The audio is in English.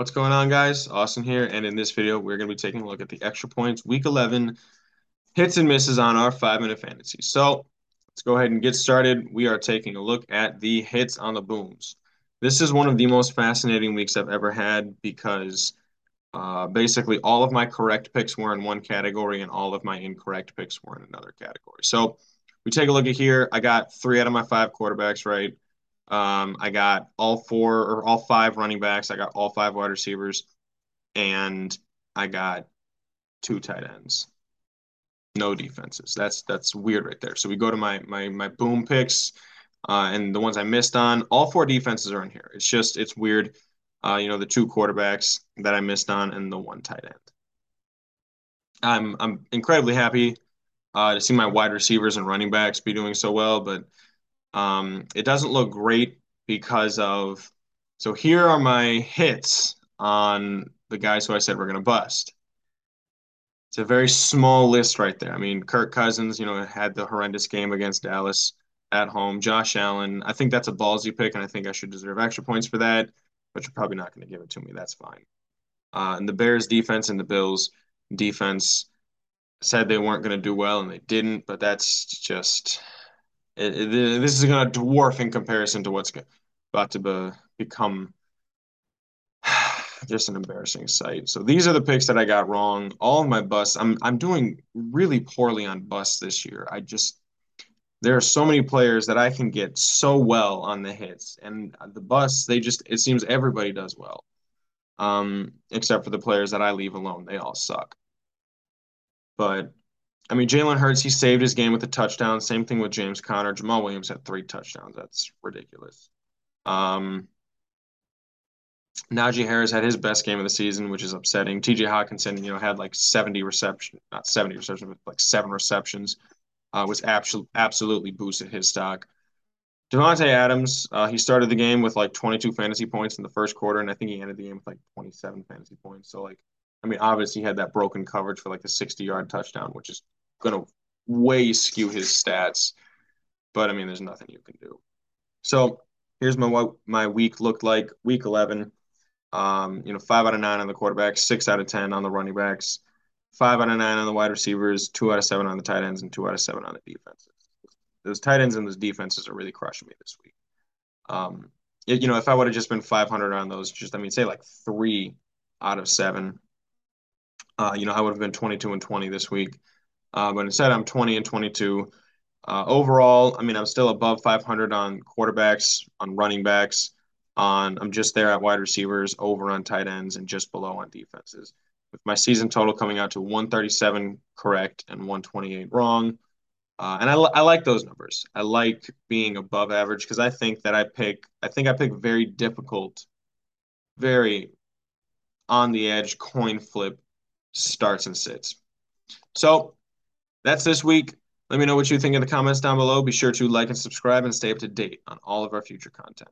What's going on, guys? Austin here, and in this video, we're going to be taking a look at the extra points, Week 11, hits and misses on our 5-Minute Fantasy. So let's go ahead and get started. We are taking a look at the hits on the booms. This is one of the most fascinating weeks I've ever had because basically all of my correct picks were in one category and all of my incorrect picks were in another category. So we take a look at here. I got 3 out of my 5 quarterbacks right. I got all five running backs. I got all 5 wide receivers, and I got 2 tight ends. No defenses. That's weird right there. So we go to my boom picks, and the ones I missed on. All 4 defenses are in here. It's weird. The 2 quarterbacks that I missed on, and the 1 tight end. I'm incredibly happy to see my wide receivers and running backs be doing so well, but. It doesn't look great because of, so here are my hits on the guys who I said we're going to bust. It's a very small list right there. I mean, Kirk Cousins, had the horrendous game against Dallas at home. Josh Allen, I think that's a ballsy pick, and I think I should deserve extra points for that, but you're probably not going to give it to me. That's fine. And the Bears defense and the Bills defense said they weren't going to do well, and they didn't, but that's just... This is going to dwarf in comparison to what's about to become just an embarrassing sight. So these are the picks that I got wrong. All of my busts, I'm doing really poorly on busts this year. There are so many players that I can get so well on the hits. And the busts, it seems everybody does well, except for the players that I leave alone. They all suck. But... I mean, Jalen Hurts, he saved his game with a touchdown. Same thing with James Conner. Jamal Williams had 3 touchdowns. That's ridiculous. Najee Harris had his best game of the season, which is upsetting. TJ Hawkinson, had like 7 receptions, which absolutely boosted his stock. Devontae Adams, he started the game with like 22 fantasy points in the first quarter, and I think he ended the game with like 27 fantasy points. So, obviously he had that broken coverage for like the 60-yard touchdown, which is going to way skew his stats, but there's nothing you can do. So here's what my week looked like. Week 11, 5 out of 9 on the quarterbacks, 6 out of 10 on the running backs, 5 out of 9 on the wide receivers, 2 out of 7 on the tight ends, and 2 out of 7 on the defenses. Those tight ends and those defenses are really crushing me this week. If I would have just been 500 on those, say like 3 out of 7. I would have been 22 and 20 this week, but instead I'm 20 and 22. Overall, I'm still above 500 on quarterbacks, on running backs, I'm just there at wide receivers, over on tight ends, and just below on defenses. With my season total coming out to 137 correct and 128 wrong, and I like those numbers. I like being above average because I think that I pick very difficult, very on the edge coin flip. Starts and sits. So that's this week. Let me know what you think in the comments down below. Be sure to like and subscribe and stay up to date on all of our future content.